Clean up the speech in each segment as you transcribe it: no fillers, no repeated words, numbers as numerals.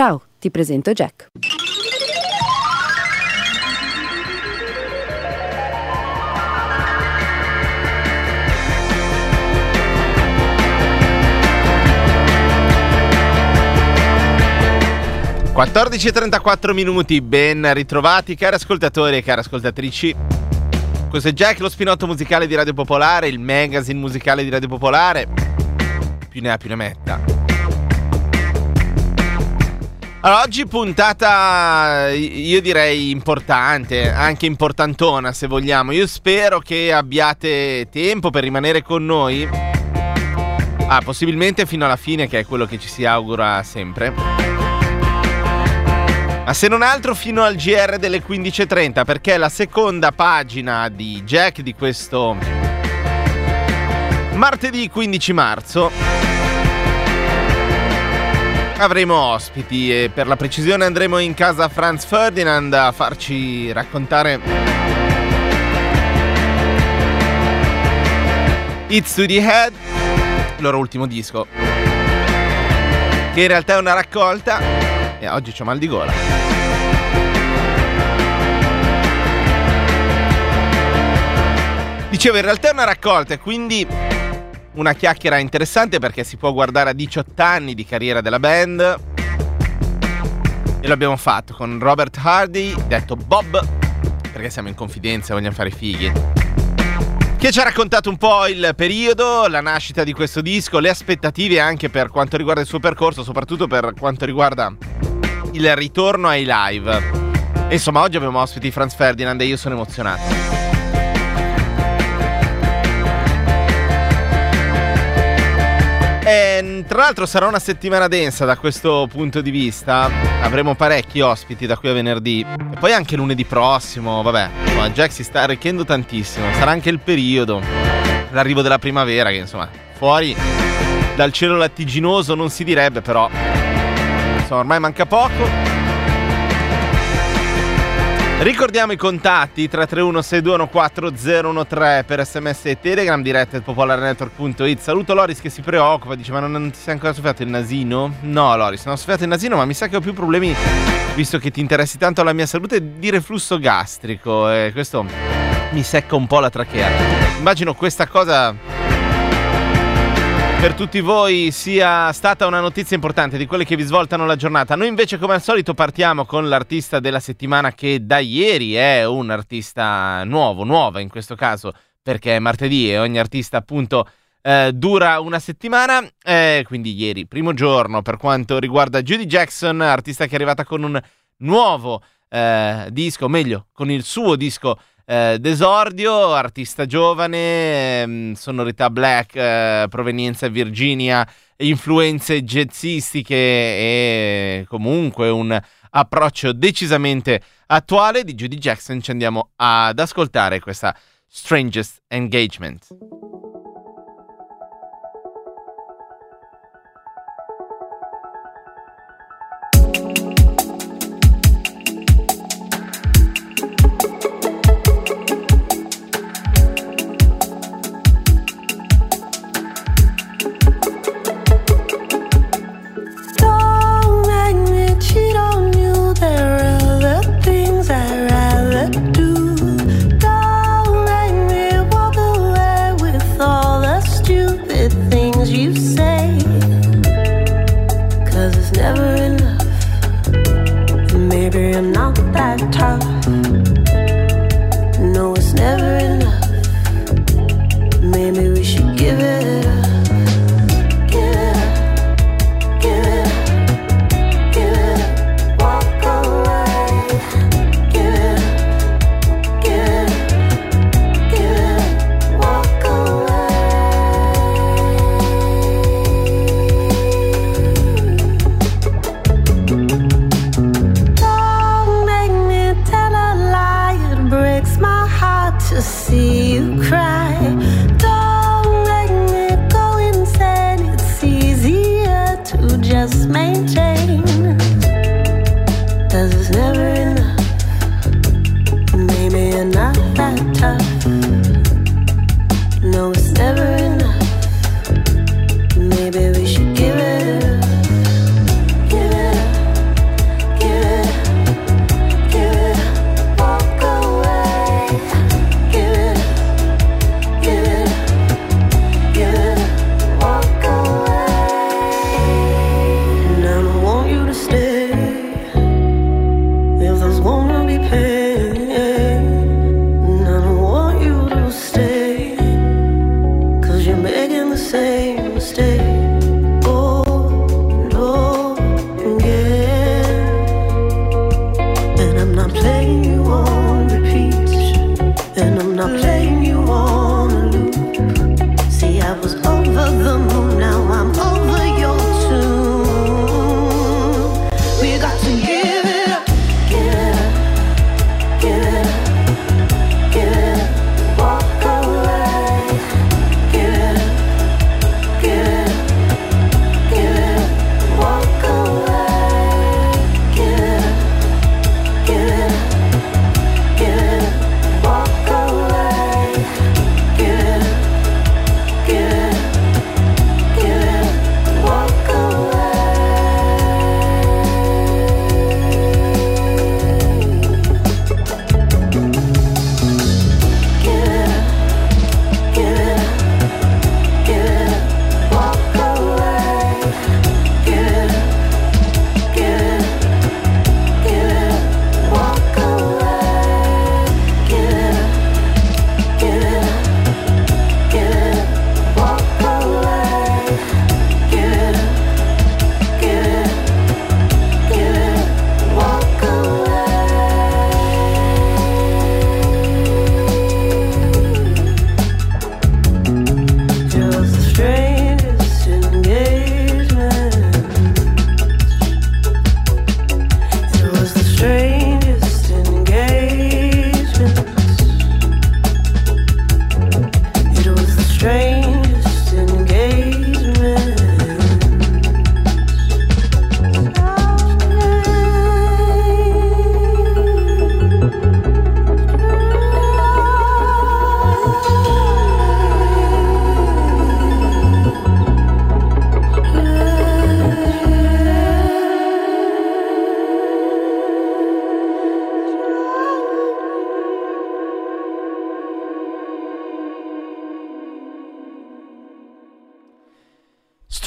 Ciao, ti presento Jack. (14:34), ben ritrovati cari ascoltatori e cari ascoltatrici. Questo è Jack, lo spinotto musicale di Radio Popolare, il magazine musicale di Radio Popolare. Più ne ha più ne metta. Allora, oggi puntata, io direi importante, anche importantona se vogliamo. Io spero che abbiate tempo per rimanere con noi, possibilmente fino alla fine, che è quello che ci si augura sempre, ma se non altro fino al GR delle 15:30, perché la seconda pagina di Jack di questo martedì 15 marzo avremo ospiti e per la precisione andremo in casa Franz Ferdinand a farci raccontare Hits to the Head, il loro ultimo disco, che in realtà è una raccolta. E oggi c'ho mal di gola. Dicevo, in realtà è una raccolta e quindi una chiacchiera interessante, perché si può guardare a 18 anni di carriera della band. E lo abbiamo fatto con Robert Hardy, detto Bob, perché siamo in confidenza e vogliamo fare i fighi, che ci ha raccontato un po' il periodo, la nascita di questo disco, le aspettative anche per quanto riguarda il suo percorso, soprattutto per quanto riguarda il ritorno ai live. E insomma, oggi abbiamo ospiti Franz Ferdinand e io sono emozionato. E tra l'altro sarà una settimana densa da questo punto di vista, avremo parecchi ospiti da qui a venerdì e poi anche lunedì prossimo, vabbè, insomma, Jack si sta arricchendo tantissimo, sarà anche il periodo, l'arrivo della primavera, che insomma fuori dal cielo lattiginoso non si direbbe, però insomma ormai manca poco. Ricordiamo i contatti: 331-621-4013 per sms e telegram, dirette al popolarenetwork.it. Saluto Loris che si preoccupa, dice ma non ti sei ancora soffiato il nasino? No Loris, non ho soffiato il nasino, ma mi sa che ho più problemi, visto che ti interessi tanto alla mia salute, di reflusso gastrico, e questo mi secca un po' la trachea. Immagino questa cosa per tutti voi sia stata una notizia importante, di quelle che vi svoltano la giornata. Noi invece, come al solito, partiamo con l'artista della settimana, che da ieri è un artista nuova in questo caso, perché è martedì e ogni artista appunto dura una settimana, quindi ieri, primo giorno, per quanto riguarda Judy Jackson, artista che è arrivata con un nuovo disco, o meglio, con il suo disco d'esordio, artista giovane, sonorità black, provenienza Virginia, influenze jazzistiche e comunque un approccio decisamente attuale di Judy Jackson. Ci andiamo ad ascoltare questa Strangest Engagement. Maybe we should give it up.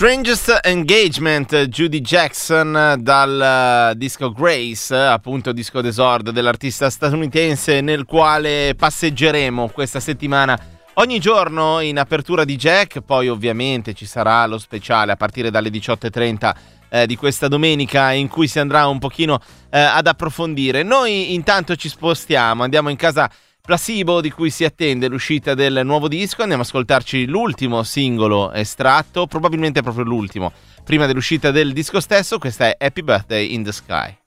Strangest Engagement, Judy Jackson, dal disco Grace, appunto disco d'esordio dell'artista statunitense, nel quale passeggeremo questa settimana ogni giorno in apertura di Jack. Poi ovviamente ci sarà lo speciale a partire dalle 18:30 di questa domenica, in cui si andrà un pochino ad approfondire. Noi intanto ci spostiamo, andiamo in casa Placebo, di cui si attende l'uscita del nuovo disco. Andiamo ad ascoltarci l'ultimo singolo estratto, probabilmente proprio l'ultimo, prima dell'uscita del disco stesso. Questa è Happy Birthday in the Sky.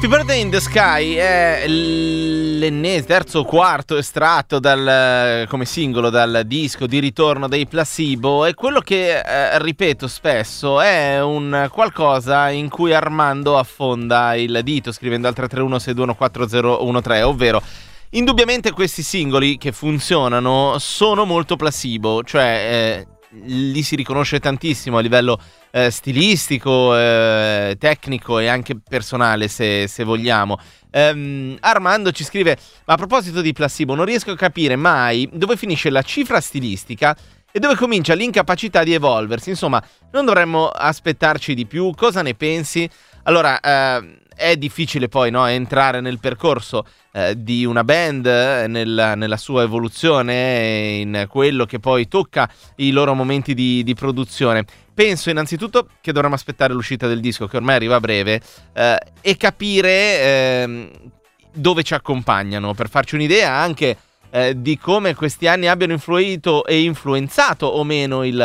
Happy Birthday in the Sky è l'ennesimo, terzo o quarto estratto dal, come singolo dal disco di ritorno dei Placebo. E quello che ripeto spesso è un qualcosa in cui Armando affonda il dito scrivendo al 331-621-4013, ovvero indubbiamente questi singoli che funzionano sono molto Placebo, cioè li si riconosce tantissimo a livello stilistico, tecnico e anche personale, se vogliamo. Armando ci scrive: ma a proposito di Placebo, non riesco a capire mai dove finisce la cifra stilistica e dove comincia l'incapacità di evolversi. Insomma, non dovremmo aspettarci di più? Cosa ne pensi? Allora, è difficile poi, no, entrare nel percorso di una band, nella sua evoluzione, in quello che poi tocca i loro momenti di produzione. Penso innanzitutto che dovremmo aspettare l'uscita del disco, che ormai arriva a breve, e capire dove ci accompagnano, per farci un'idea anche di come questi anni abbiano influito e influenzato o meno il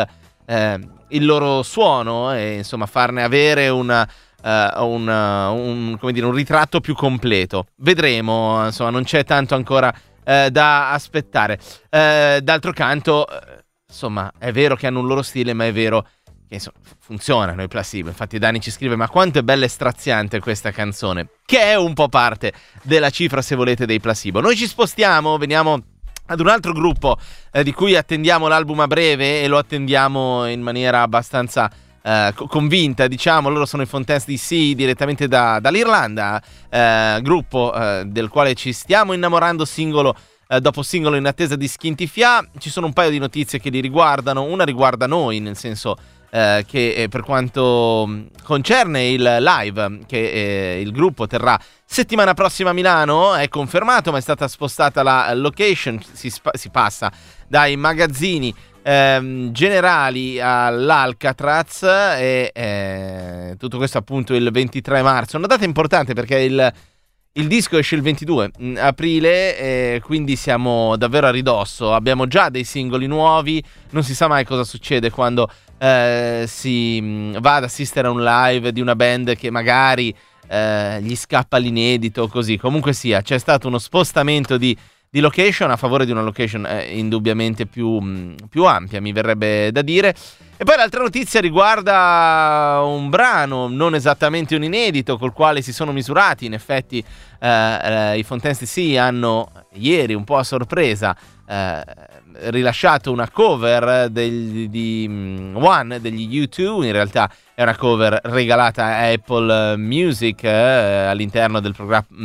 loro suono, e insomma farne avere un ritratto più completo. Vedremo, insomma, non c'è tanto ancora da aspettare. D'altro canto, insomma, è vero che hanno un loro stile, ma è vero che, insomma, funzionano i Placebo. Infatti Dani ci scrive: ma quanto è bella e straziante questa canzone, che è un po' parte della cifra, se volete, dei Placebo. Noi ci spostiamo, veniamo ad un altro gruppo di cui attendiamo l'album a breve, e lo attendiamo in maniera abbastanza convinta, diciamo. Loro sono i Fontaines D.C., direttamente dall'Irlanda, gruppo del quale ci stiamo innamorando singolo dopo singolo, in attesa di Skinty Fia. Ci sono un paio di notizie che li riguardano. Una riguarda noi, nel senso che per quanto concerne il live che il gruppo terrà settimana prossima a Milano, è confermato, ma è stata spostata la location. Si passa dai magazzini generali all'Alcatraz, e tutto questo appunto il 23 marzo. Una data importante, perché il disco esce il 22 aprile, quindi siamo davvero a ridosso. Abbiamo già dei singoli nuovi, non si sa mai cosa succede quando si va ad assistere a un live di una band che magari gli scappa l'inedito, così. Comunque sia, c'è stato uno spostamento di location, a favore di una location indubbiamente più ampia, mi verrebbe da dire. E poi l'altra notizia riguarda un brano, non esattamente un inedito, col quale si sono misurati. In effetti i Fontaines D.C. hanno ieri, un po' a sorpresa, rilasciato una cover di One degli U2. In realtà è una cover regalata a Apple Music all'interno del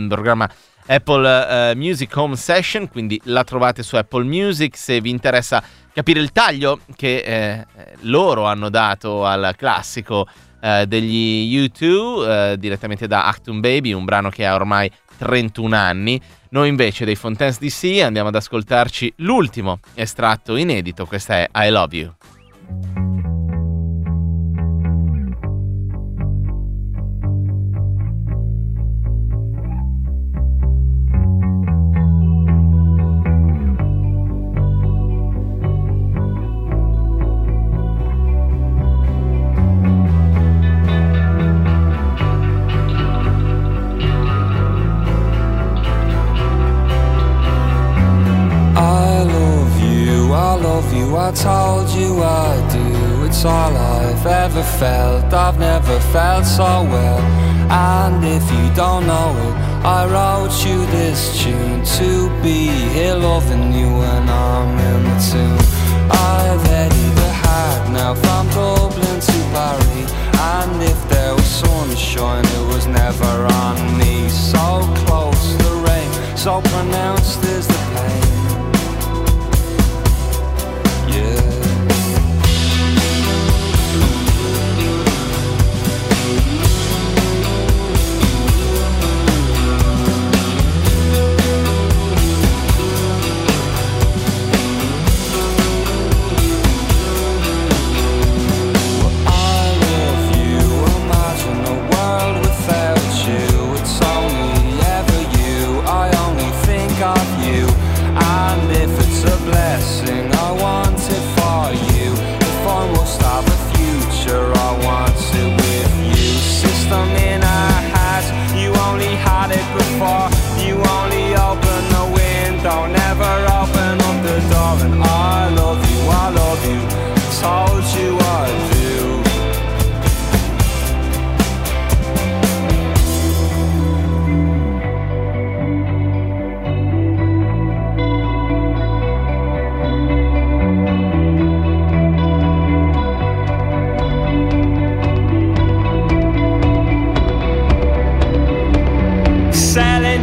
programma Apple Music Home Session, quindi la trovate su Apple Music se vi interessa capire il taglio che loro hanno dato al classico degli U2, direttamente da Achtung Baby, un brano che ha ormai 31 anni. Noi invece dei Fontaines D.C. andiamo ad ascoltarci l'ultimo estratto inedito. Questa è I Love You. I told you I do, it's all I've ever felt. I've never felt so well, and if you don't know it, I wrote you this tune to be here loving you when I'm in the tomb. I've headed the hat now from Dublin to Paris, and if there was sunshine it was never on me. So close the rain, so pronounced is the pain.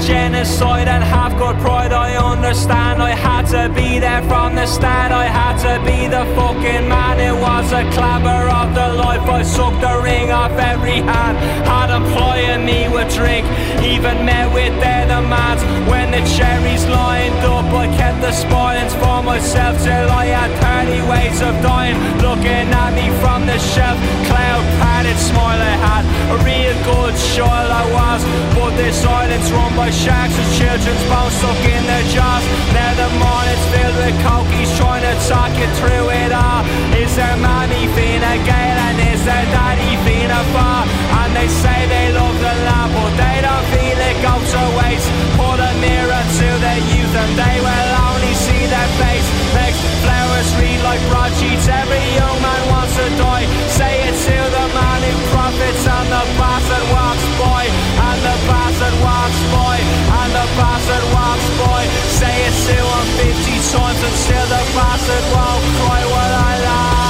genocide and have got pride. I understand I had to be there from the start. I had to be the fucking man. It was a clabber of the life. I sucked the ring off every hand. Had employing me with drink, even met with their demands. When the cherries lined up, I kept the spoilings for myself till I had 30 ways of dying. Looking at me from the shelf, cloud padded smile I had. A real good child I was, but this island's run by sharks with children's bones stuck in their jaws. Now the morning's filled with cokies trying to talk you through it all. Is their mommy Fina Gale and is their daddy Fina Bar? And they say they love the lab, but they don't feel it goes to waste. Put a mirror to their youth and they will only see their face. Next flowers read like broadsheets, every young man wants to die. Say it to the man who profits and the bastard walks by. And the bastard walks by, and the bastard walks by. Say it to him 50 times and still the bastard won't cry. Will I lie?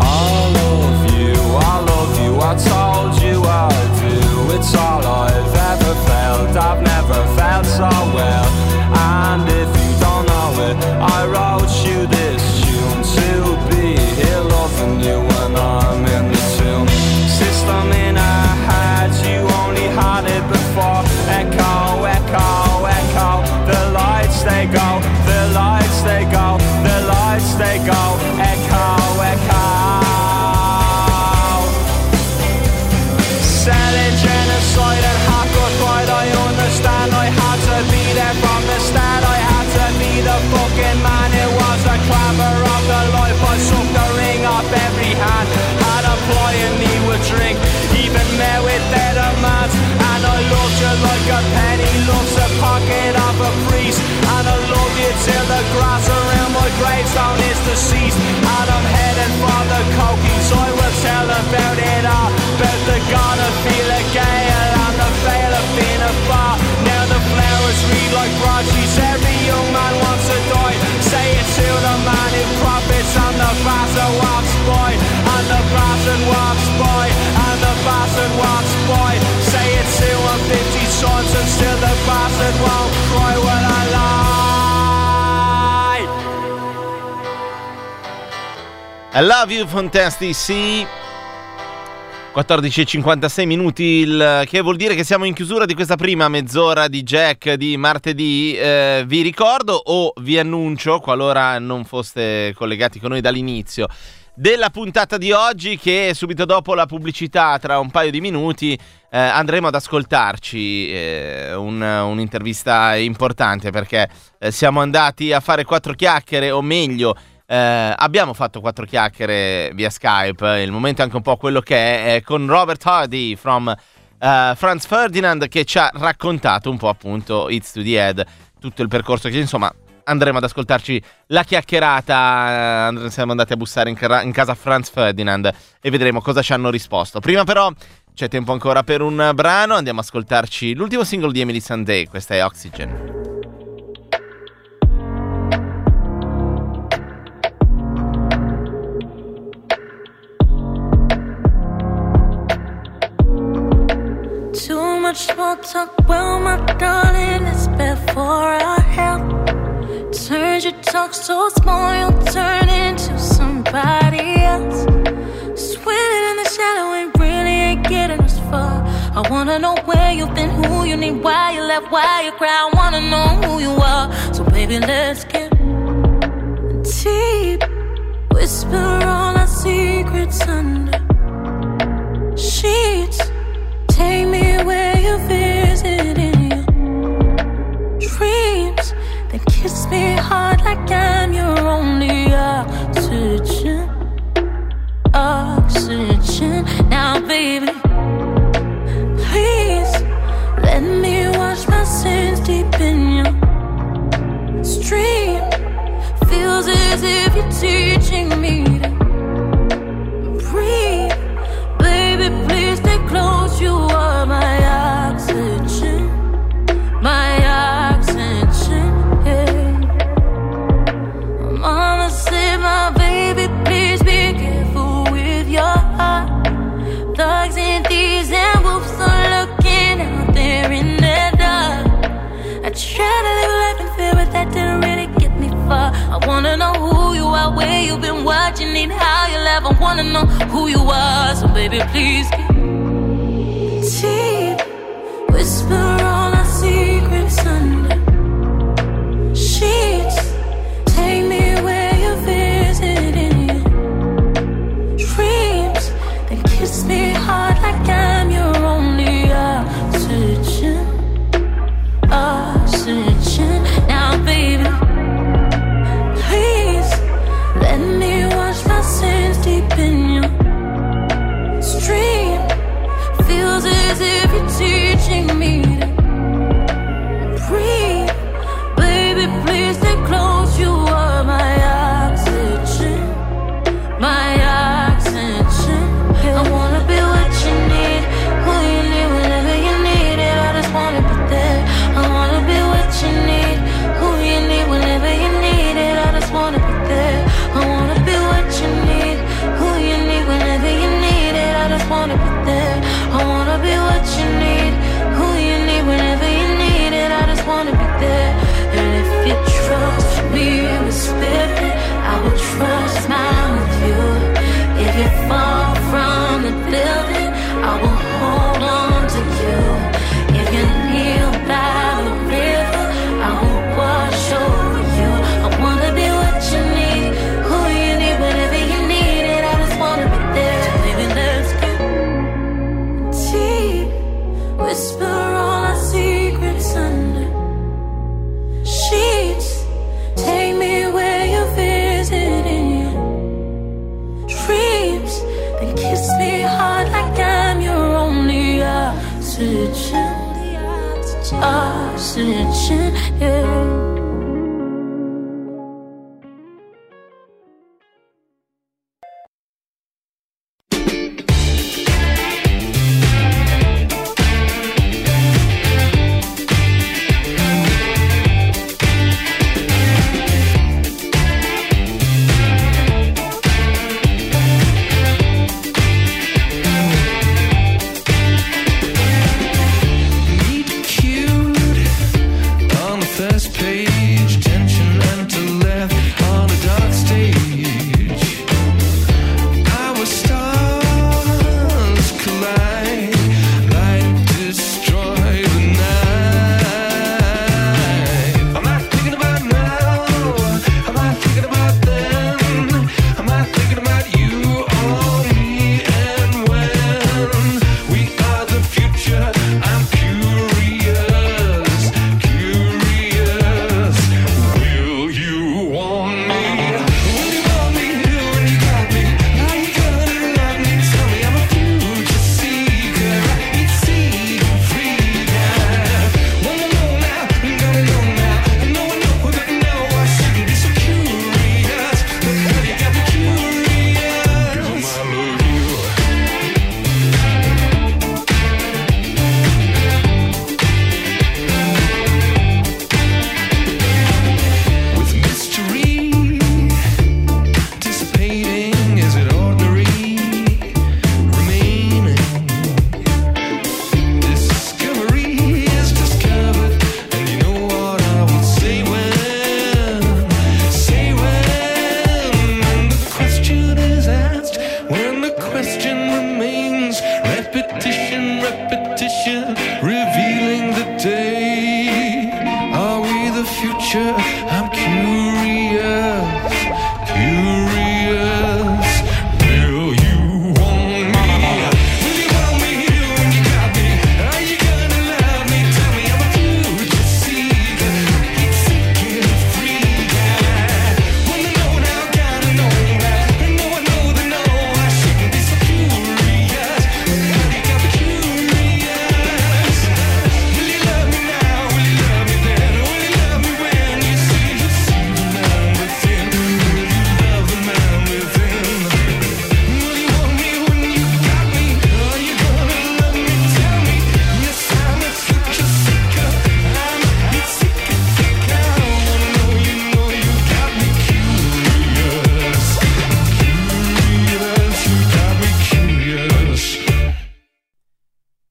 I love you, I told you I do. It's all I've ever felt, I've never felt so well. And if you don't know it, I wrote you this tune to be here loving you when I'm in the tomb. System in our heads, you only had it before. Echo, echo, echo, the lights they go, the lights they go, the lights they go. Echo, echo. Selling genocide and half got pride, I understand. I had to be there from the start. I had to be the fucking man. It was a clamour of the life. I sucked the ring off every hand. Had a ploy and he would drink, even met with their demands. And I loved you like a penny loves the pocket of a priest. And I love you till the grass around my gravestone is deceased. And I'm heading for the cokies, I will tell about it all. But the god of Villa Gale and the veil of Vina Bar. Now the flowers read like broadsheets, every young man wants to die. Say it to the man who profits and the bastard walks by. And the bastard walks by, and the bastard walks by. Say it to him 50 times and still the bastard won't cry. Will I lie? I love you, Fontaines D.C. 14:56 minuti, che vuol dire che siamo in chiusura di questa prima mezz'ora di Jack di martedì. Vi ricordo o vi annuncio, qualora non foste collegati con noi dall'inizio della puntata di oggi, che subito dopo la pubblicità, tra un paio di minuti, andremo ad ascoltarci un'intervista importante, perché siamo andati a fare quattro chiacchiere, o meglio, abbiamo fatto quattro chiacchiere via Skype, il momento è anche un po' quello che è, con Robert Hardy from Franz Ferdinand, che ci ha raccontato un po' appunto Hits to the Head, tutto il percorso che insomma andremo ad ascoltarci la chiacchierata. Siamo andati a bussare in casa Franz Ferdinand e vedremo cosa ci hanno risposto. Prima però c'è tempo ancora per un brano, andiamo ad ascoltarci l'ultimo singolo di Emily Sunday, questa è Oxygen. Too much small talk, well my darling, it's bad for our health. Turn your talk so small, you'll turn into somebody else. Swimming in the shadow and really ain't getting us far. I wanna know where you've been, who you need, why you left, why you cry. I wanna know who you are, so baby let's get deep. Whisper all our secrets under sheets. Take me where you're visiting your dreams. Then kiss me hard like I'm your only oxygen. Oxygen. Now baby, please let me wash my sins deep in your stream. Feels as if you're teaching me to breathe. Baby, please stay close, you are my oxygen, yeah. Mama said, my baby, please be careful. wanna know who you are, so baby, please keep whisper all our secrets under sheets. Take me where you're visiting dreams, then kiss me hard like I'm your only oxygen. Oxygen. Now, baby, please let me wash my sins deep in your stream. Feels as if you're teaching me to breathe. Baby, please stay close. You are my oxygen, my oxygen. I wanna be what you need, who you need, whenever you need it. I just wanna be there. I wanna be what you need, who you need, whenever you need it. I just wanna be there. I wanna be what you need, who you need, whenever you need it. I just wanna be there. I wanna be what you need, who you need, whenever you need it. I just wanna be there. If you trust me with spirit, I will trust mine with you. If you fall from the building, I will hold on to you. If you kneel by the river, I will wash over you. I wanna be what you need, who you need, whatever you need it. I just wanna be there. So baby, let's get deep. Whisper all our secrets under sheets, take me where you're visiting dreams, then kiss me hard like I'm your only oxygen, oxygen, yeah.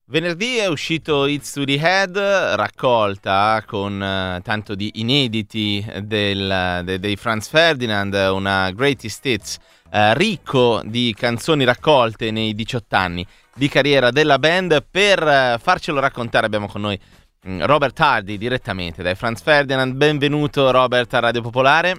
Venerdì è uscito Hits to the Head, raccolta con tanto di inediti dei Franz Ferdinand, una greatest hits ricco di canzoni raccolte nei 18 anni di carriera della band. Per farcelo raccontare abbiamo con noi Robert Hardy direttamente dai Franz Ferdinand. Benvenuto Robert a Radio Popolare.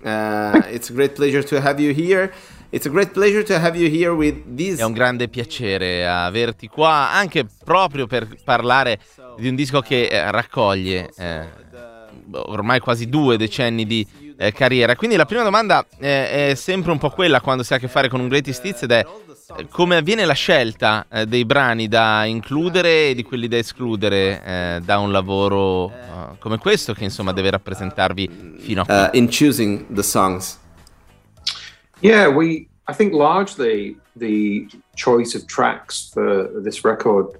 It's a great pleasure to have you here. It's a great pleasure to have you here with this. È un grande piacere averti qua, anche proprio per parlare di un disco che raccoglie ormai quasi 2 decenni di carriera. Quindi la prima domanda è sempre un po' quella quando si ha a che fare con un greatest hits, ed è come avviene la scelta dei brani da includere e di quelli da escludere da un lavoro come questo, che insomma deve rappresentarvi fino a qui. In choosing the songs. Yeah, I think largely the choice of tracks for this record.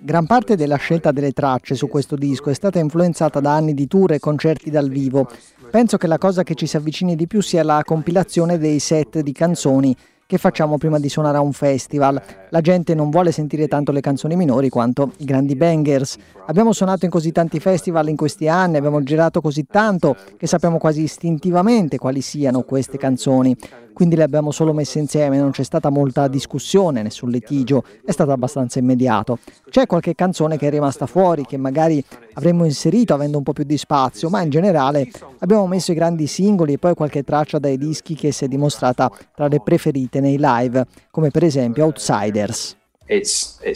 Gran parte della scelta delle tracce su questo disco è stata influenzata da anni di tour e concerti dal vivo. Penso che la cosa che ci si avvicini di più sia la compilazione dei set di canzoni che facciamo prima di suonare a un festival. La gente non vuole sentire tanto le canzoni minori quanto i grandi bangers. Abbiamo suonato in così tanti festival in questi anni, abbiamo girato così tanto che sappiamo quasi istintivamente quali siano queste canzoni. Quindi le abbiamo solo messe insieme, non c'è stata molta discussione, nessun litigio, è stato abbastanza immediato. C'è qualche canzone che è rimasta fuori, che magari avremmo inserito avendo un po' più di spazio, ma in generale abbiamo messo i grandi singoli e poi qualche traccia dai dischi che si è dimostrata tra le preferite nei live, come per esempio Outsiders. It's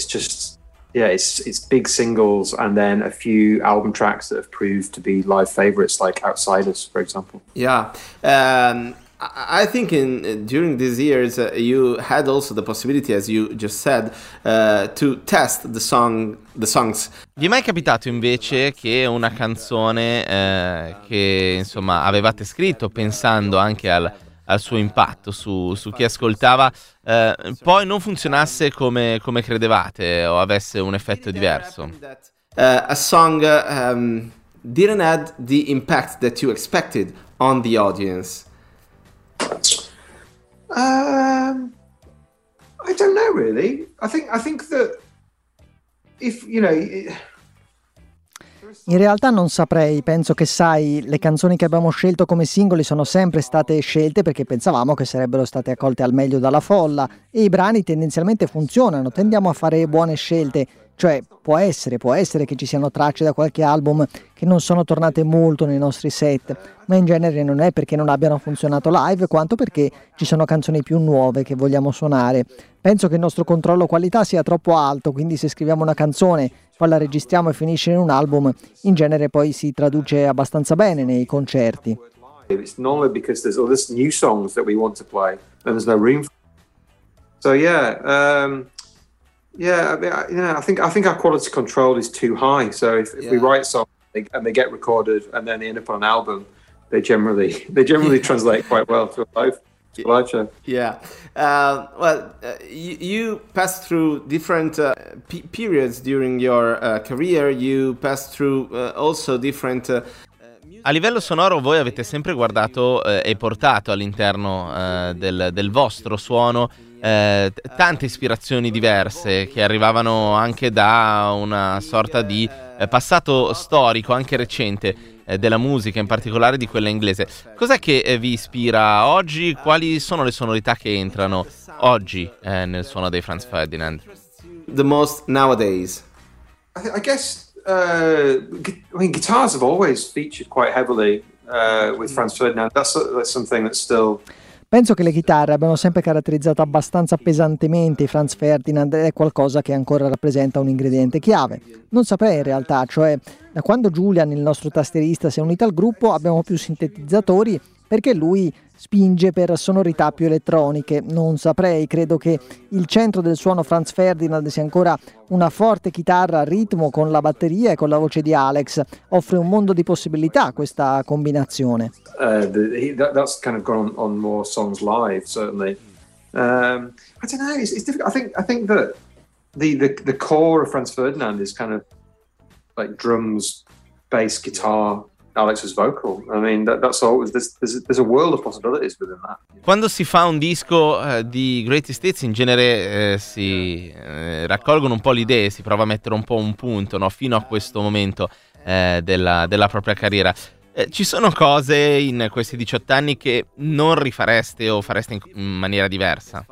big singles and then a few album tracks that have proved to be live favorites like Outsiders, for example. Yeah. I think during these years you had also the possibility, as you just said, to test the songs. Vi è mai capitato invece che una canzone che insomma avevate scritto pensando anche al suo impatto su chi ascoltava poi non funzionasse come credevate o avesse un effetto diverso? A song didn't have the impact that you expected on the audience. I don't know really. I think that if you know it... In realtà non saprei, penso che sai, le canzoni che abbiamo scelto come singoli sono sempre state scelte perché pensavamo che sarebbero state accolte al meglio dalla folla e i brani tendenzialmente funzionano, tendiamo a fare buone scelte, cioè può essere che ci siano tracce da qualche album che non sono tornate molto nei nostri set, ma in genere non è perché non abbiano funzionato live quanto perché ci sono canzoni più nuove che vogliamo suonare. Penso che il nostro controllo qualità sia troppo alto, quindi se scriviamo una canzone, poi la registriamo e finisce in un album, in genere poi si traduce abbastanza bene nei concerti. It's normally because there's all this new songs that we want to play and there's no room. So yeah, yeah, you know, I think our quality control is too high. So if we write songs and they get recorded and then they end up on an album, they generally translate quite well to a live. Yeah. You passed through different periods during your career. You passed through also different. A livello sonoro voi avete sempre guardato e portato all'interno del vostro suono tante ispirazioni diverse che arrivavano anche da una sorta di passato storico, anche recente, della musica, in particolare di quella inglese. Cos'è che vi ispira oggi? Quali sono le sonorità che entrano oggi nel suono dei Franz Ferdinand? The most nowadays. I guess I mean guitars have always featured quite heavily with Franz Ferdinand. That's something that's still. Penso che le chitarre abbiano sempre caratterizzato abbastanza pesantemente Franz Ferdinand ed è qualcosa che ancora rappresenta un ingrediente chiave. Non saprei in realtà, cioè da quando Julian, il nostro tastierista, si è unito al gruppo abbiamo più sintetizzatori perché lui spinge per sonorità più elettroniche. Non saprei, credo che il centro del suono Franz Ferdinand sia ancora una forte chitarra a ritmo con la batteria e con la voce di Alex. Offre un mondo di possibilità questa combinazione. That's kind of gone on more songs live, certainly. I don't know, it's difficult. I think that the core of Franz Ferdinand is kind of like drums, bass, guitar, Alex's vocal. I mean, that's all. There's a world of possibilities within that. Quando si fa un disco di greatest hits in genere si raccolgono un po' le idee, si prova a mettere un po' un punto, no? Fino a questo momento della propria carriera. Ci sono cose in questi 18 anni che non rifareste o fareste in maniera diversa?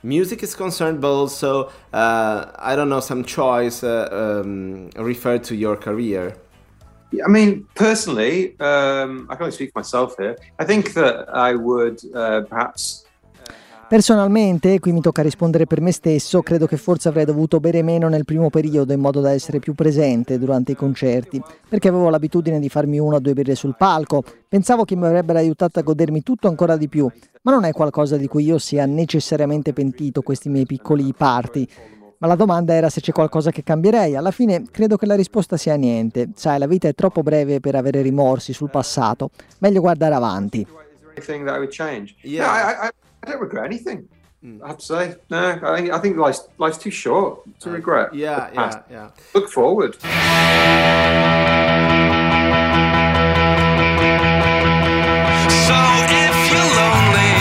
Music is concerned, but also, I don't know, some choice referred to your career. I mean, personally, I can only speak for myself here. I think that I would perhaps... Personalmente, qui mi tocca rispondere per me stesso, credo che forse avrei dovuto bere meno nel primo periodo in modo da essere più presente durante i concerti, perché avevo l'abitudine di farmi 1 o 2 birre sul palco, pensavo che mi avrebbero aiutato a godermi tutto ancora di più, ma non è qualcosa di cui io sia necessariamente pentito, questi miei piccoli party. Ma la domanda era se c'è qualcosa che cambierei, alla fine credo che la risposta sia niente, sai, la vita è troppo breve per avere rimorsi sul passato, meglio guardare avanti. I don't regret anything. I have to say, no. I think life's too short to regret. Yeah. Look forward. So if you're lonely,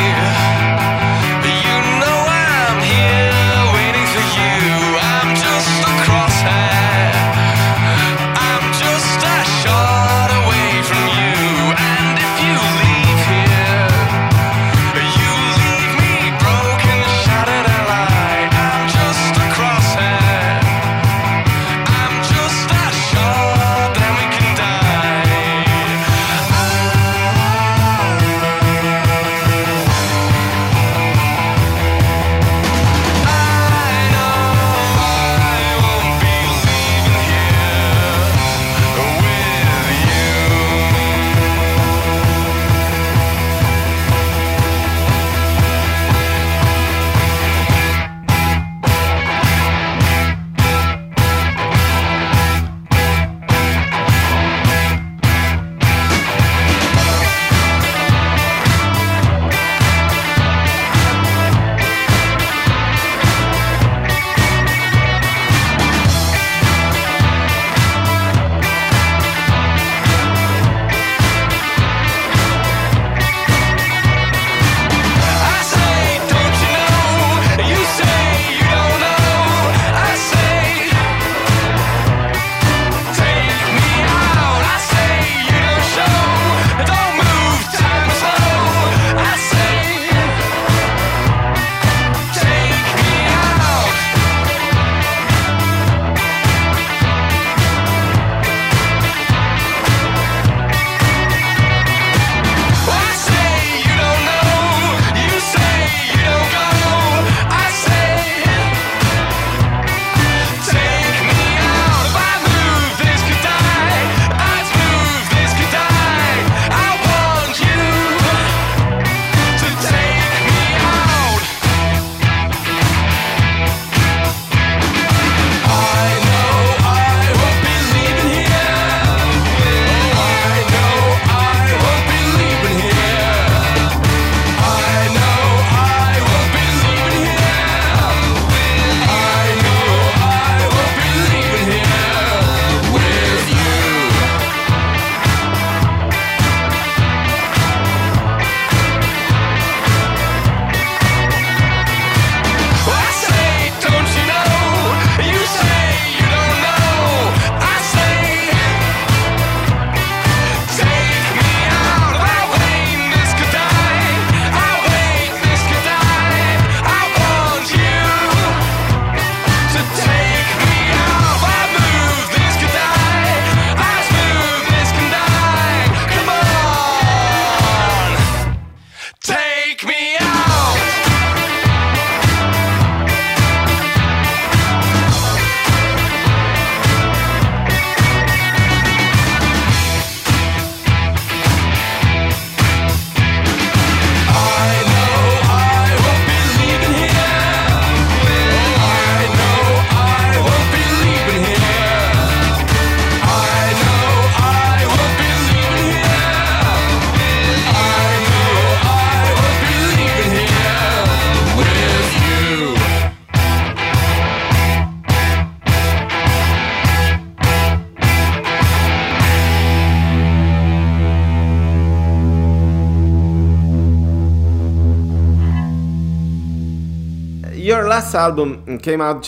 you know I'm here waiting for you. I'm just a crosshair. I'm just a shot away from you. And if you leave here,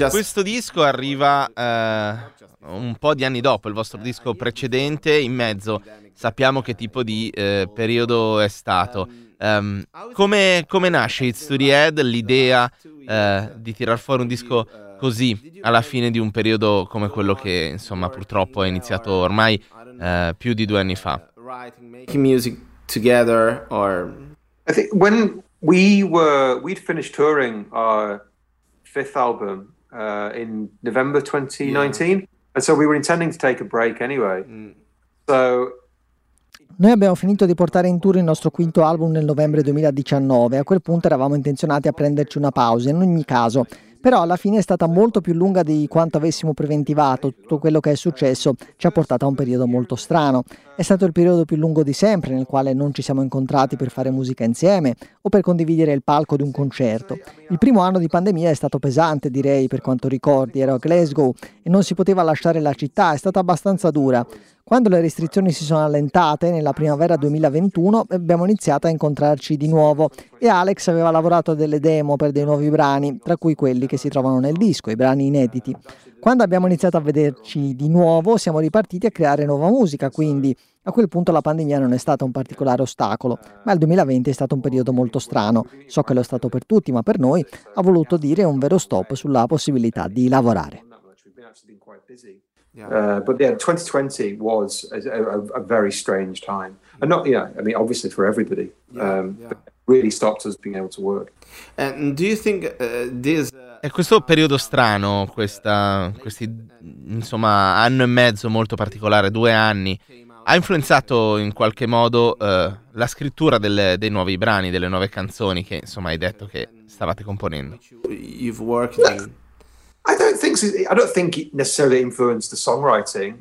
Questo disco arriva un po' di anni dopo il vostro disco precedente, in mezzo sappiamo che tipo di periodo è stato. Come nasce Hits to the Head, l'idea di tirar fuori un disco così alla fine di un periodo come quello che, insomma, purtroppo è iniziato ormai più di 2 anni fa? I think when we'd finished touring our 5th album in November 2019, yeah. And so we were intending to take a break anyway. So noi abbiamo finito di portare in tour il nostro 5º album nel novembre 2019. A quel punto eravamo intenzionati a prenderci una pausa, in ogni caso. Però alla fine è stata molto più lunga di quanto avessimo preventivato. Tutto quello che è successo ci ha portato a un periodo molto strano. È stato il periodo più lungo di sempre, nel quale non ci siamo incontrati per fare musica insieme o per condividere il palco di un concerto. Il primo anno di pandemia è stato pesante, direi, per quanto ricordi. Ero a Glasgow e non si poteva lasciare la città, è stata abbastanza dura. Quando le restrizioni si sono allentate, nella primavera 2021, abbiamo iniziato a incontrarci di nuovo e Alex aveva lavorato a delle demo per dei nuovi brani, tra cui quelli che si trovano nel disco, i brani inediti. Quando abbiamo iniziato a vederci di nuovo, siamo ripartiti a creare nuova musica, quindi a quel punto la pandemia non è stata un particolare ostacolo, ma il 2020 è stato un periodo molto strano. So che lo è stato per tutti, ma per noi ha voluto dire un vero stop sulla possibilità di lavorare. But yeah, 2020 was a very strange time, and not, I mean, obviously for everybody, but it really stopped us being able to work. And do you think this? È questo periodo strano, insomma, anno e mezzo molto particolare, 2 anni, ha influenzato in qualche modo la scrittura dei nuovi brani, delle nuove canzoni che, insomma, hai detto che stavate componendo. You've worked in... I don't think it necessarily influenced the songwriting.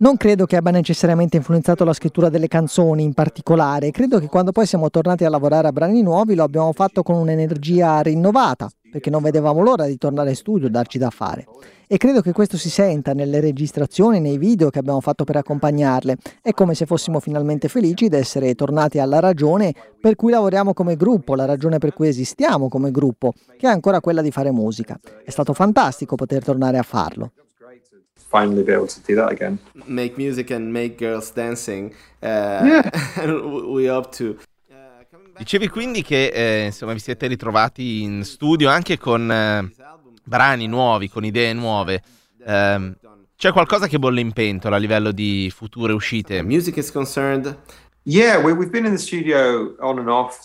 Non credo che abbia necessariamente influenzato la scrittura delle canzoni in particolare. Credo che quando poi siamo tornati a lavorare a brani nuovi lo abbiamo fatto con un'energia rinnovata, perché non vedevamo l'ora di tornare in studio, darci da fare. E credo che questo si senta nelle registrazioni, nei video che abbiamo fatto per accompagnarle. È come se fossimo finalmente felici di essere tornati alla ragione per cui lavoriamo come gruppo, la ragione per cui esistiamo come gruppo, che è ancora quella di fare musica. È stato fantastico poter tornare a farlo. Finally be able to do that again. Make music and make girls dancing. We hope to. Dicevi quindi che insomma vi siete ritrovati in studio anche con brani nuovi, con idee nuove. C'è qualcosa che bolle in pentola a livello di future uscite? Music is concerned. Yeah, we've been in the studio on and off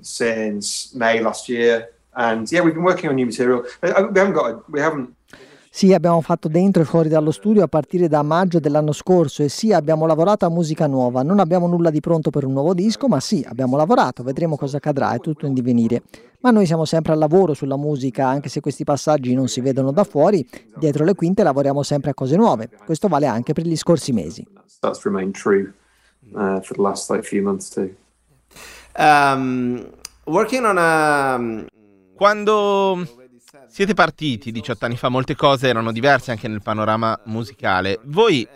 since May last year, and yeah, we've been working on new material. We haven't. Sì, abbiamo fatto dentro e fuori dallo studio a partire da maggio dell'anno scorso e sì, abbiamo lavorato a musica nuova. Non abbiamo nulla di pronto per un nuovo disco, ma sì, abbiamo lavorato, vedremo cosa accadrà, è tutto in divenire. Ma noi siamo sempre al lavoro sulla musica, anche se questi passaggi non si vedono da fuori, dietro le quinte lavoriamo sempre a cose nuove. Questo vale anche per gli scorsi mesi. That's remained true for the last few months too. Working on a... Quando... Siete partiti 18 anni fa, molte cose erano diverse anche nel panorama musicale. Voi,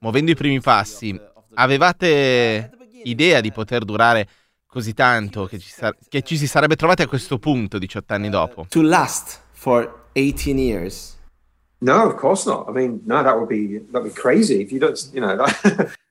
muovendo i primi passi, avevate idea di poter durare così tanto, che ci si sarebbe trovati a questo punto 18 anni dopo? To last for 18 years. No, of course not. I mean, no, that would be crazy if you don't,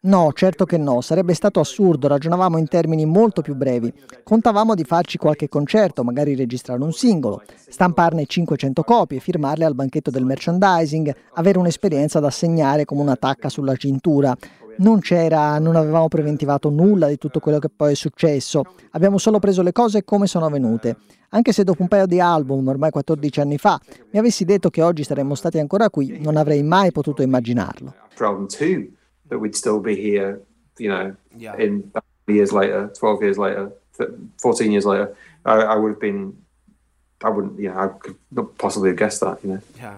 No, certo che no, sarebbe stato assurdo, ragionavamo in termini molto più brevi. Contavamo di farci qualche concerto, magari registrare un singolo, stamparne 500 copie, firmarle al banchetto del merchandising, avere un'esperienza da segnare come una tacca sulla cintura. Non avevamo preventivato nulla di tutto quello che poi è successo, abbiamo solo preso le cose come sono avvenute. Anche se dopo un paio di album, ormai 14 anni fa, mi avessi detto che oggi saremmo stati ancora qui, non avrei mai potuto immaginarlo. That we'd still be here, in 12 years later, 12 years later, 14 years later, I would have been, I wouldn't, I could not possibly have guessed that, Yeah.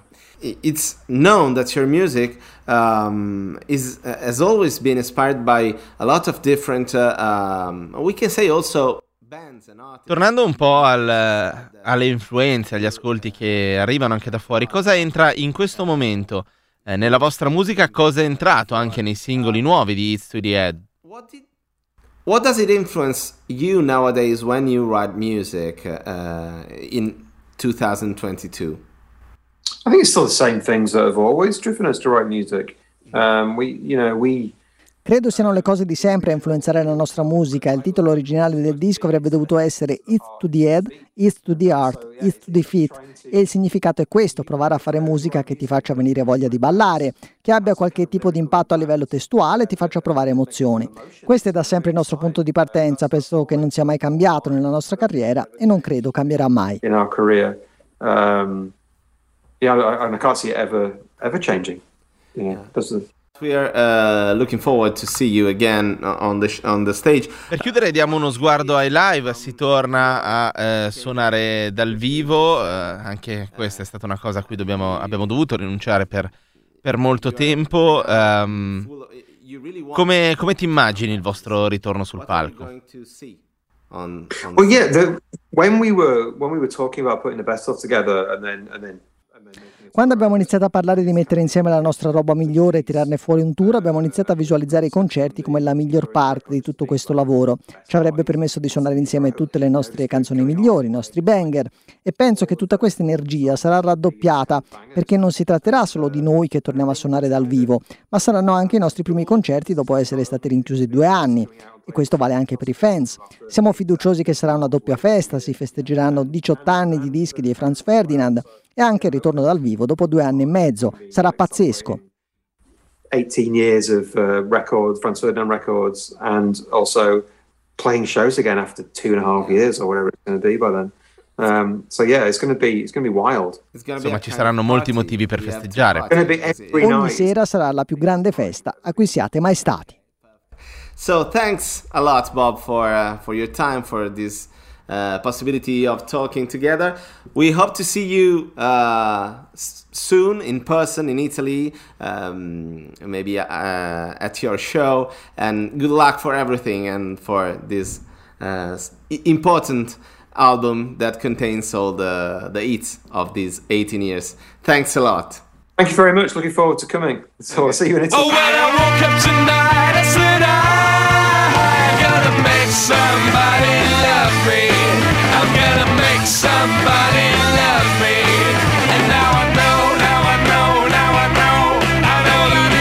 It's known that your music has always been inspired by a lot of different, we can say also... Tornando un po' alle influenze, agli ascolti che arrivano anche da fuori, cosa entra in questo momento? Nella vostra musica cosa è entrato anche nei singoli nuovi di Hits to the Head? What does it influence you nowadays when you write music in 2022? I think it's still the same things that have always driven us to write music. Credo siano le cose di sempre a influenzare la nostra musica. Il titolo originale del disco avrebbe dovuto essere Hits to the Head, Hits to the Heart, Hits to the Feet, e il significato è questo: provare a fare musica che ti faccia venire voglia di ballare, che abbia qualche tipo di impatto a livello testuale, ti faccia provare emozioni. Questo è da sempre il nostro punto di partenza, penso che non sia mai cambiato nella nostra carriera e non credo cambierà mai. In our career, I can't see it ever changing. We are looking forward to see you again on the stage. Per chiudere diamo uno sguardo ai live, si torna a suonare dal vivo, anche questa è stata una cosa a cui abbiamo dovuto rinunciare per molto tempo. Come ti immagini il vostro ritorno sul palco? Well, yeah, when we were talking about putting the best of together and then quando abbiamo iniziato a parlare di mettere insieme la nostra roba migliore e tirarne fuori un tour, abbiamo iniziato a visualizzare i concerti come la miglior parte di tutto questo lavoro. Ci avrebbe permesso di suonare insieme tutte le nostre canzoni migliori, i nostri banger, e penso che tutta questa energia sarà raddoppiata, perché non si tratterà solo di noi che torniamo a suonare dal vivo, ma saranno anche i nostri primi concerti dopo essere stati rinchiusi 2 anni. E questo vale anche per i fans. Siamo fiduciosi che sarà una doppia festa, si festeggeranno 18 anni di dischi di Franz Ferdinand e anche il ritorno dal vivo dopo 2 anni e mezzo. Sarà pazzesco. 18 years of record, Franz Ferdinand Records, and also playing shows again after 2.5 years or whatever it's going to be by then. It's going to be wild. Insomma, ci saranno molti motivi per festeggiare. Ogni sera sarà la più grande festa a cui siate mai stati. So thanks a lot, Bob, for your time, for this possibility of talking together. We hope to see you soon in person in Italy, maybe at your show. And good luck for everything and for this important album that contains all the hits of these 18 years. Thanks a lot. Thank you very much. Looking forward to coming. So I'll see you in Italy. Oh, when I woke up tonight, I said I'm gonna make somebody love me. I'm gonna make somebody love me. And now I know. I know that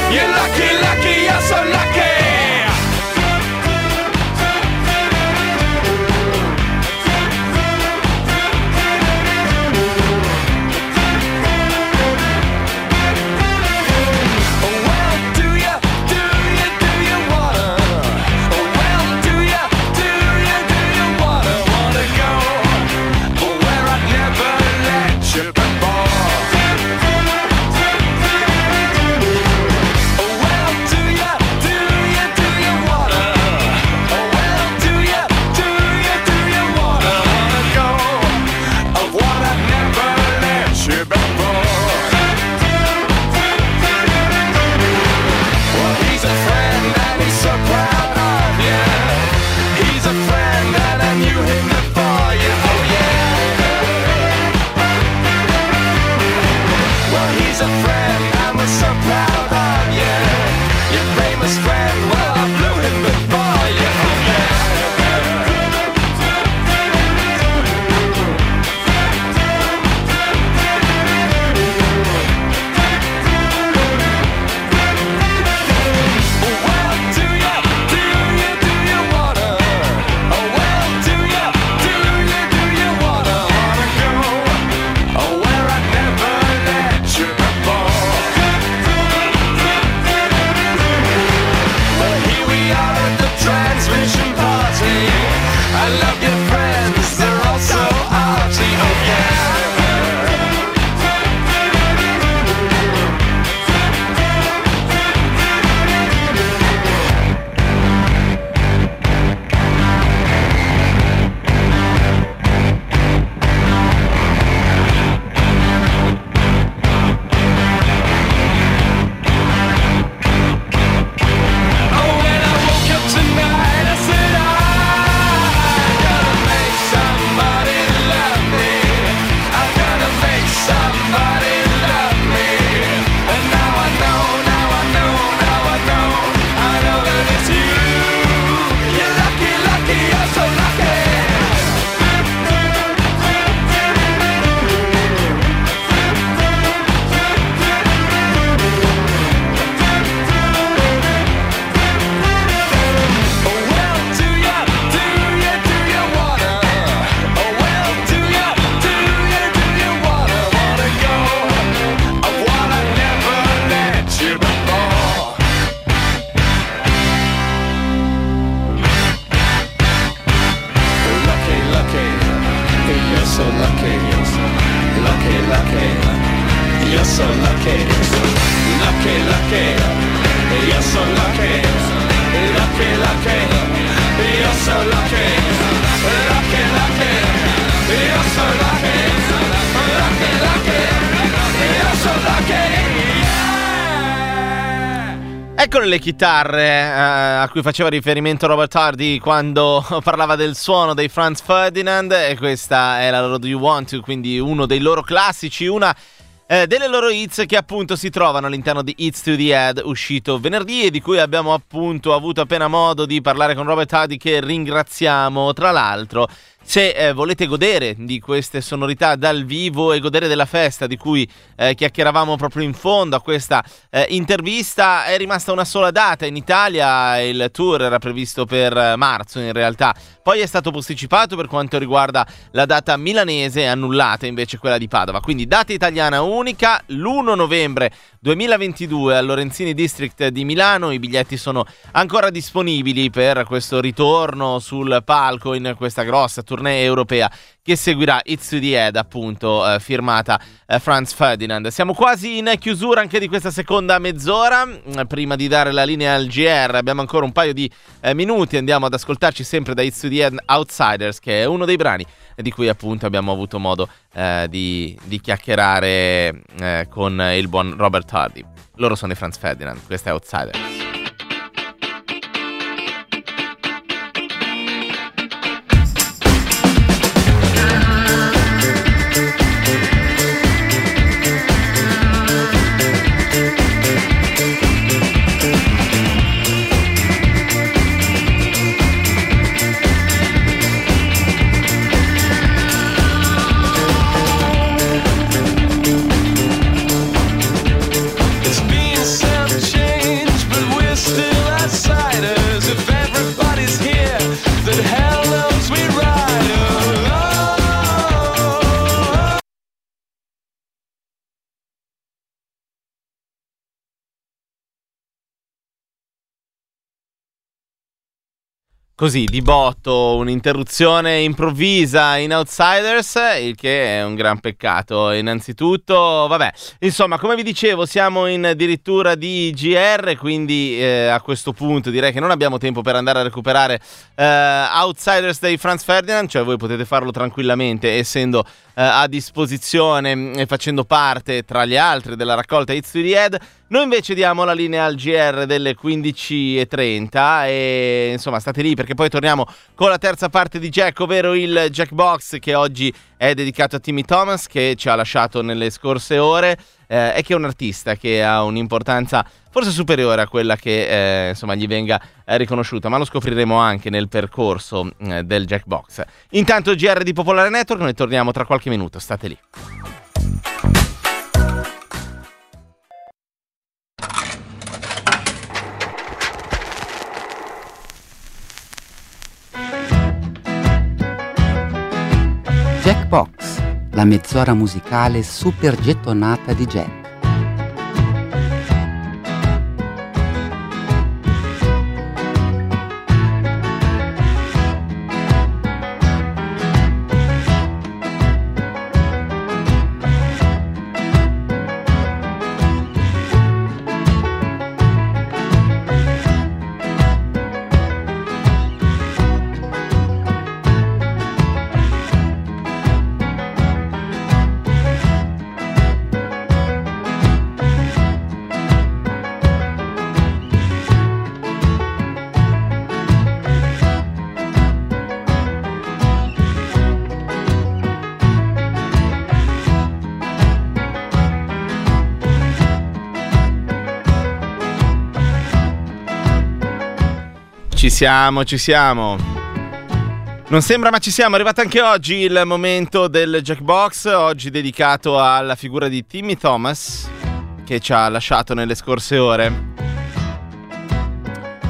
it's you. You're lucky, you're so lucky. Eccole le chitarre a cui faceva riferimento Robert Hardy quando parlava del suono dei Franz Ferdinand, e questa è la loro Do You Want To, quindi uno dei loro classici, una delle loro hits che appunto si trovano all'interno di Hits to the Head, uscito venerdì, e di cui abbiamo appunto avuto appena modo di parlare con Robert Hardy, che ringraziamo. Tra l'altro, se volete godere di queste sonorità dal vivo e godere della festa di cui chiacchieravamo proprio in fondo a questa intervista, è rimasta una sola data in Italia. Il tour era previsto per marzo in realtà, poi è stato posticipato per quanto riguarda la data milanese e annullata invece quella di Padova. Quindi data italiana unica, l'1 novembre 2022 al Lorenzini District di Milano. I biglietti sono ancora disponibili per questo ritorno sul palco in questa grossa tournée europea che seguirà Hits to the Head, appunto firmata Franz Ferdinand. Siamo quasi in chiusura anche di questa seconda mezz'ora. Prima di dare la linea al GR abbiamo ancora un paio di minuti. Andiamo ad ascoltarci sempre da Hits to the Head Outsiders, che è uno dei brani di cui appunto abbiamo avuto modo di chiacchierare con il buon Robert Hardy. Loro sono i Franz Ferdinand, questa è Outsiders. Così, di botto, un'interruzione improvvisa in Outsiders, il che è un gran peccato. Innanzitutto, vabbè, insomma, come vi dicevo, siamo in addirittura di GR, quindi a questo punto direi che non abbiamo tempo per andare a recuperare Outsiders dei Franz Ferdinand, cioè voi potete farlo tranquillamente essendo a disposizione e facendo parte, tra gli altri, della raccolta Hits to the Head. Noi invece diamo la linea al GR delle 15.30 e insomma state lì, perché poi torniamo con la terza parte di Jack, ovvero il Jackbox, che oggi è dedicato a Timmy Thomas, che ci ha lasciato nelle scorse ore e che è un artista che ha un'importanza forse superiore a quella che insomma gli venga riconosciuta, ma lo scopriremo anche nel percorso del Jackbox. Intanto GR di Popolare Network, noi torniamo tra qualche minuto, state lì. Jackbox, la mezz'ora musicale super gettonata di Jack. Ci siamo. Non sembra ma ci siamo, è arrivato anche oggi il momento del Jackbox, oggi dedicato alla figura di Timmy Thomas, che ci ha lasciato nelle scorse ore.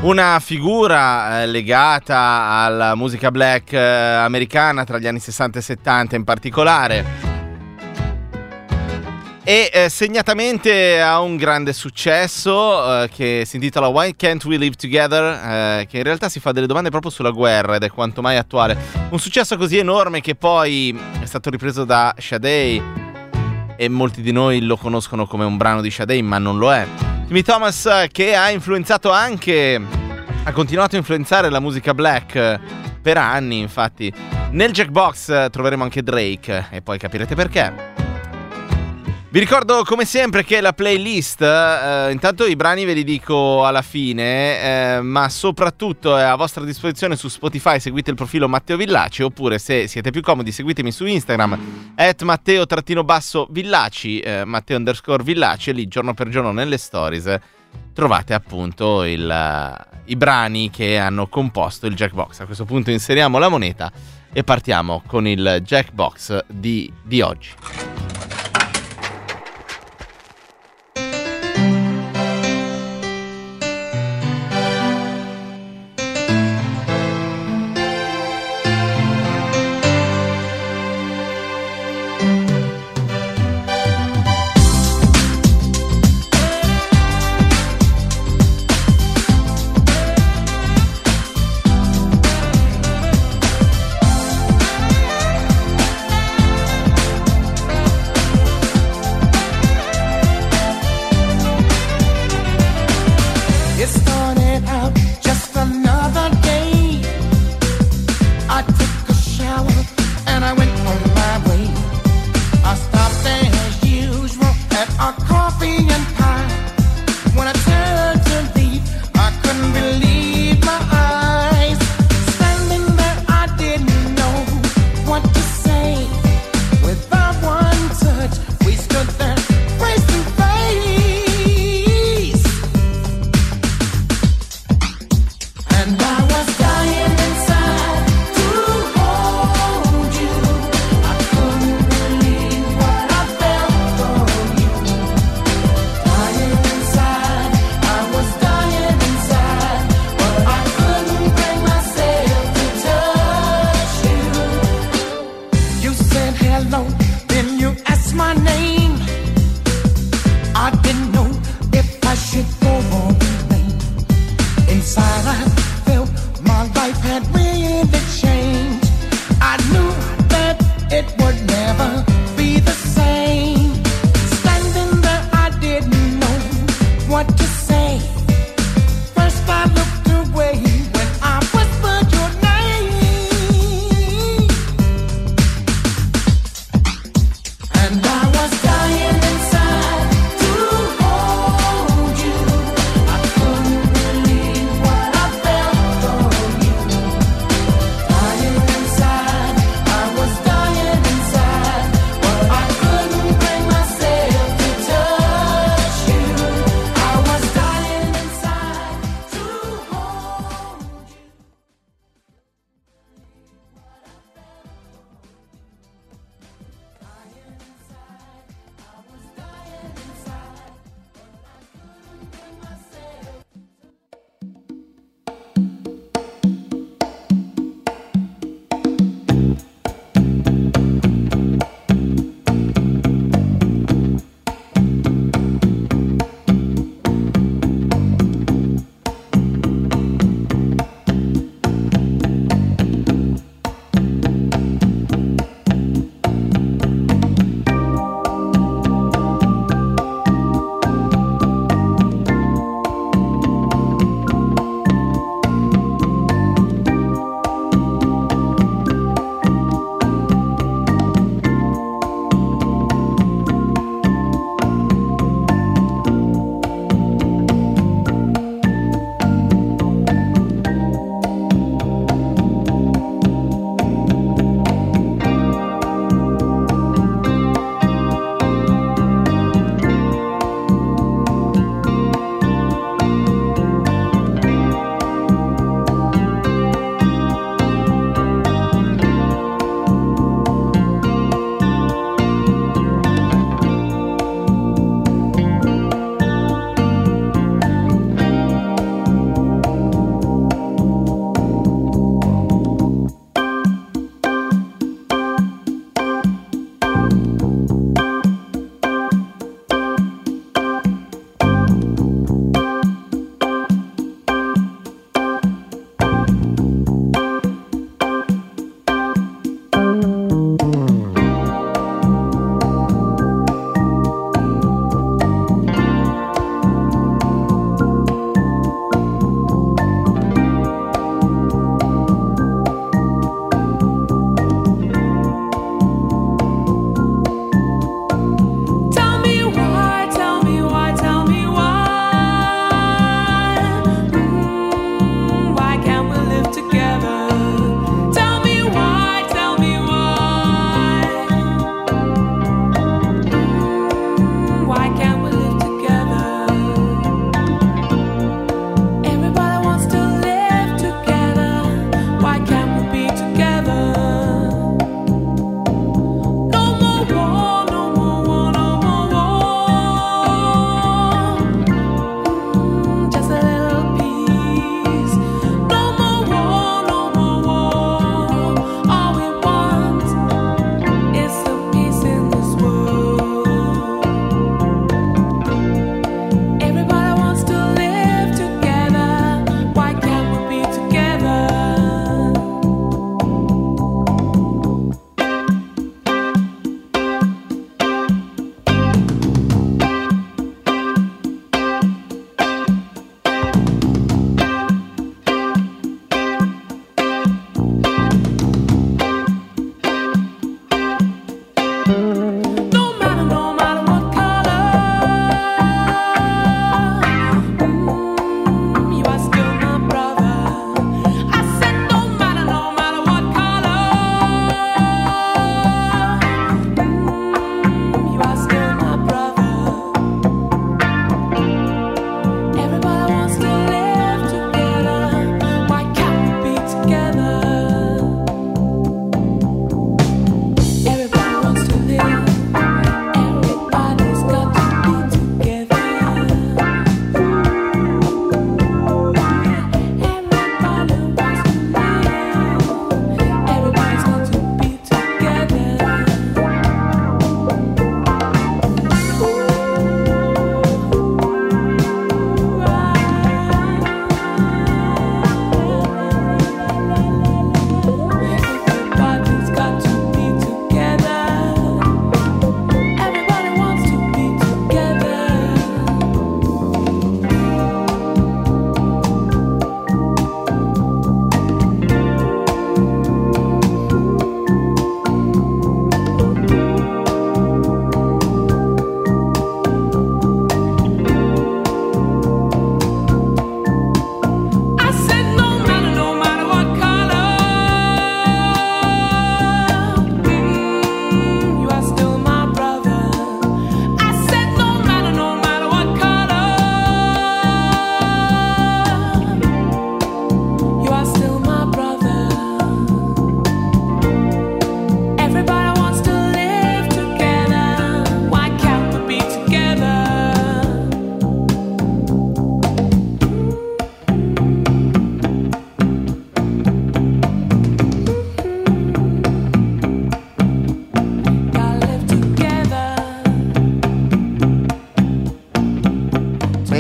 Una figura legata alla musica black americana tra gli anni 60 e 70 in particolare, e segnatamente ha un grande successo che si intitola Why Can't We Live Together, che in realtà si fa delle domande proprio sulla guerra ed è quanto mai attuale. Un successo così enorme che poi è stato ripreso da Sade e molti di noi lo conoscono come un brano di Sade, ma non lo è. Timmy Thomas, che ha influenzato anche, ha continuato a influenzare la musica black per anni, infatti. Nel Jackbox troveremo anche Drake e poi capirete perché. Vi ricordo come sempre che la playlist, intanto i brani ve li dico alla fine, ma soprattutto è a vostra disposizione su Spotify. Seguite il profilo Matteo Villacci, oppure se siete più comodi seguitemi su Instagram @Matteo_Villacci, Matteo_Villacci, e lì giorno per giorno nelle stories trovate appunto i brani che hanno composto il Jackbox. A questo punto inseriamo la moneta e partiamo con il Jackbox di oggi.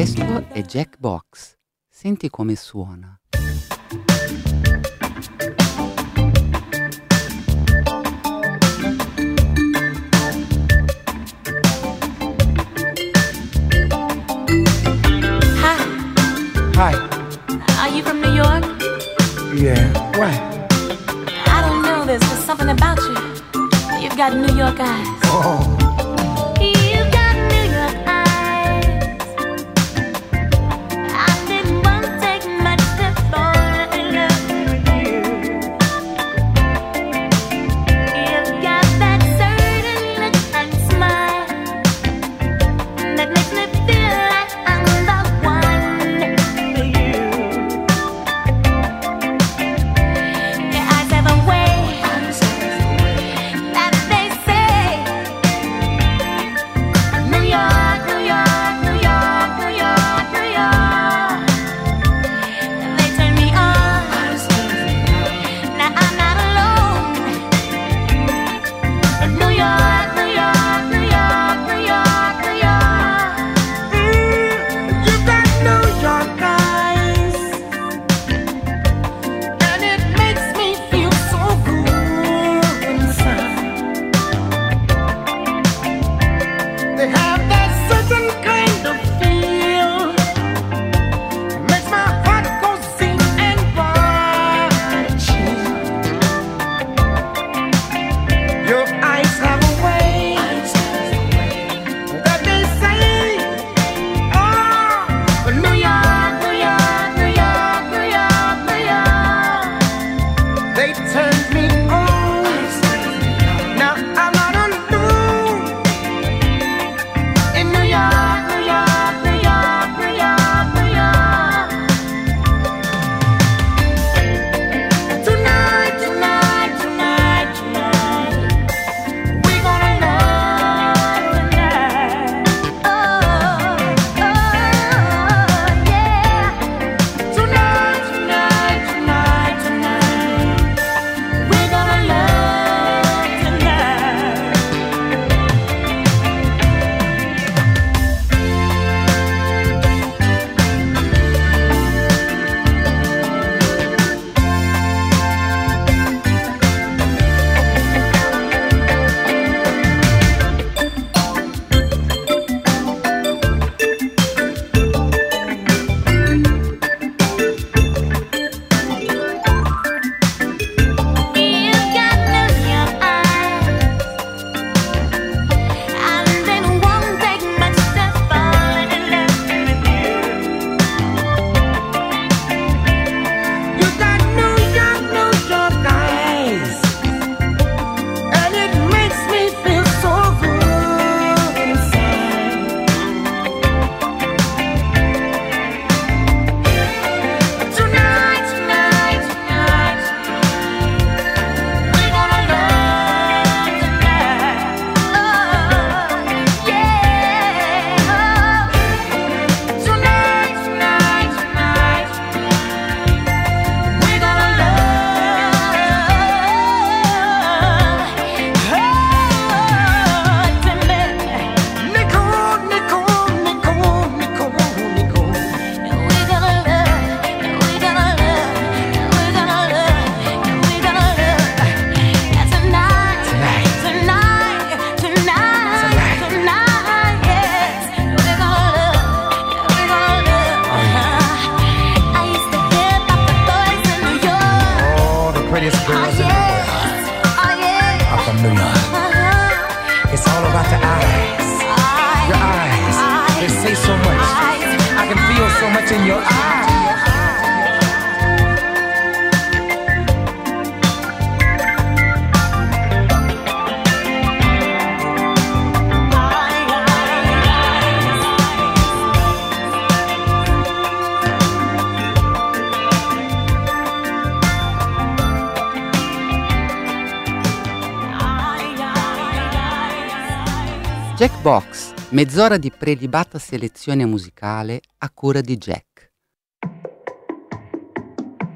Questo è Jackbox. Senti come suona. Hi. Are you from New York? Yeah, why? I don't know this, there's something about you. You've got New York eyes. Oh. You've got New York eyes. I didn't want to take much to fall in love with you. You've got that certain look and smile that makes me feel like I'm the one for you. Your eyes have a way that they say, New York, New York, New York, New York, New York. They turn me on. Now I'm not alone. New York, New York, New York, New York, New York. You got New York eyes, and it makes me feel so good inside. They have that certain kind of feel, makes my heart go sing and watch. Your eyes have a way that they say, oh, New York, New York, New York, New York, New York. They turned me on. Now I'm not alone in New York, New York, New York, New York, New York. Tonight, tonight, tonight, tonight, we're gonna love tonight. Oh, oh, yeah. Tonight, tonight, tonight, tonight, we're gonna love tonight. You've got New York eyes, and it won't take much to fall in love with you. You got New York eyes, and it makes me feel so good inside. Tonight, tonight, tonight, tonight, we're gonna love tonight. Oh, yeah. Oh. Tonight, tonight, tonight, tonight, we're gonna love. Oh, tonight. Nicole, Nicole, Nicole, Nicole, Nicole, we're gonna love, we're gonna love, we're gonna love, we're gonna love. Yeah, tonight, tonight, tonight, tonight, yes, we're gonna love, we're gonna love. I used to hear about the boys in New York. All the prettiest girls in the world Oh yeah, are from New York. uh-huh. It's all about the eyes. Your eyes, they say so much. I can feel so much in your eyes. Jackbox, mezz'ora di prelibata selezione musicale a cura di Jack.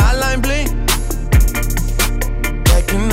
hotline bling, that can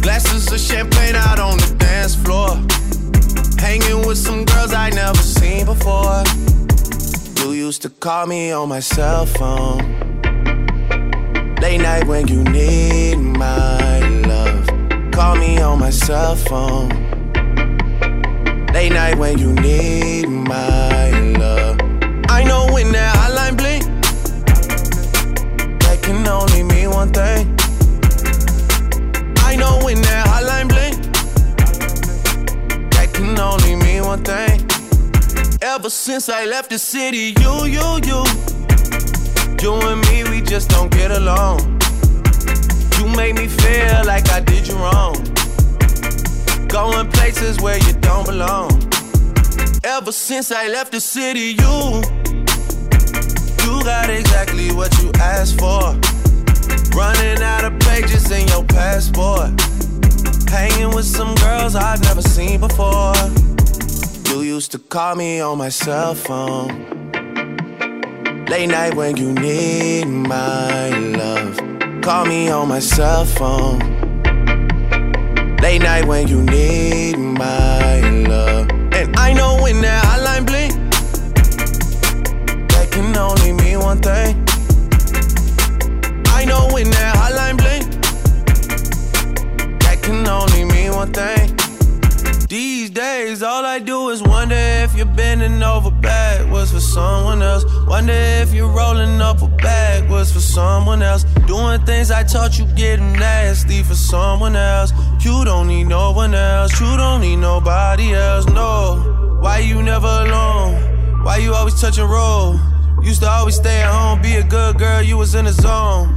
Glasses of champagne out on the dance floor, hanging with some girls I never seen before. You used to call me on my cell phone, late night when you need my love. Call me on my cell phone, late night when you need my love. I know when that hotline bling, that can only mean one thing. I know when that hotline bling, that can only mean one thing. Ever since I left the city, you and me, we just don't get along. You made me feel like I did you wrong, going places where you don't belong. Ever since I left the city, you got exactly what you asked for. Running out of pages in your passport, hanging with some girls I've never seen before. You used to call me on my cell phone, late night when you need my love. Call me on my cell phone, late night when you need my love. And I know when that hotline bling, that can only mean one thing. I know when that hotline bling, that can only mean one thing. These days, all I do is wonder if you're bending over backwards for someone else. Wonder if you're rolling up a bag was for someone else. Doing things I taught you, getting nasty for someone else. You don't need no one else, you don't need nobody else, no. Why you never alone? Why you always touch and roll? Used to always stay at home, be a good girl, you was in the zone,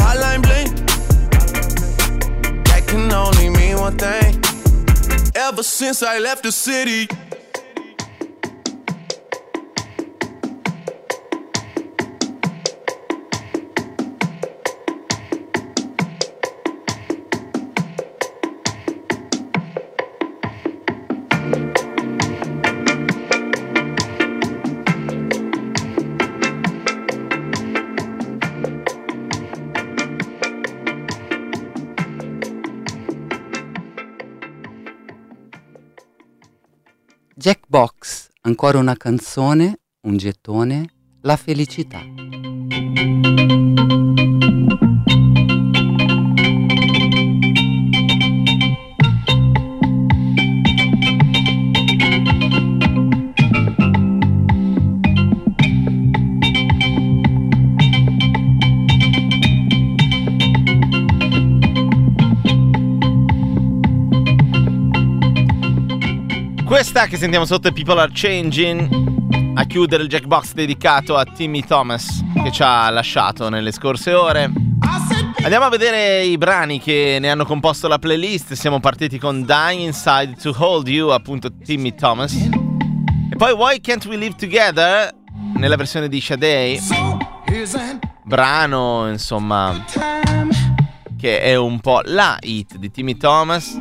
hotline bling, can only mean one thing. Ever since I left the city. Jackbox, ancora una canzone, un gettone, la felicità. Questa che sentiamo sotto è People Are Changing, a chiudere il Jackbox dedicato a Timmy Thomas, che ci ha lasciato nelle scorse ore. Andiamo a vedere i brani che ne hanno composto la playlist. Siamo partiti con Dying Inside to Hold You, appunto Timmy Thomas, e poi Why Can't We Live Together nella versione di Sade, brano insomma che è un po' la hit di Timmy Thomas.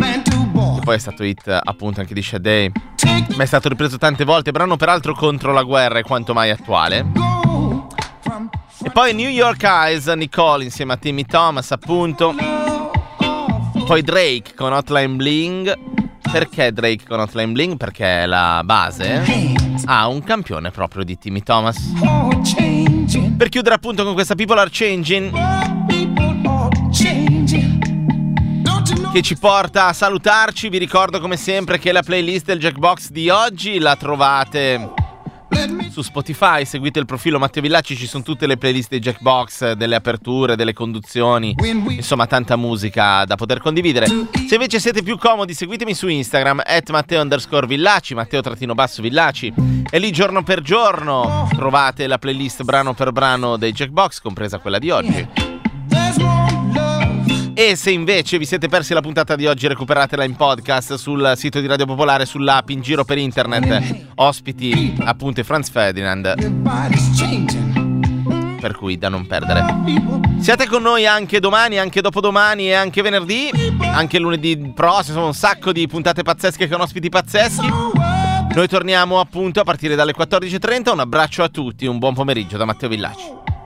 E poi è stato hit appunto anche di Sade, ma è stato ripreso tante volte, brano peraltro contro la guerra e quanto mai attuale. E poi Poi New York Eyes, Nicole insieme a Timmy Thomas, appunto. Poi Drake con Hotline Bling. Perché Drake con Hotline Bling? Perché la base ha un campione proprio di Timmy Thomas. Per chiudere appunto con questa People Are Changing, che ci porta a salutarci. Vi ricordo come sempre che la playlist del Jackbox di oggi la trovate su Spotify, seguite il profilo Matteo Villacci, ci sono tutte le playlist dei Jackbox, delle aperture, delle conduzioni, insomma tanta musica da poter condividere. Se invece siete più comodi seguitemi su Instagram @Matteo_Villacci, Matteo_Villacci, e lì giorno per giorno trovate la playlist brano per brano dei Jackbox, compresa quella di oggi. E se invece vi siete persi la puntata di oggi, recuperatela in podcast sul sito di Radio Popolare, sull'app, in giro per internet. Ospiti appunto Franz Ferdinand, per cui da non perdere. Siate con noi anche domani, anche dopodomani e anche venerdì, anche lunedì prossimo. Sono un sacco di puntate pazzesche con ospiti pazzeschi. Noi torniamo appunto a partire dalle 14:30. Un abbraccio a tutti, un buon pomeriggio da Matteo Villacci.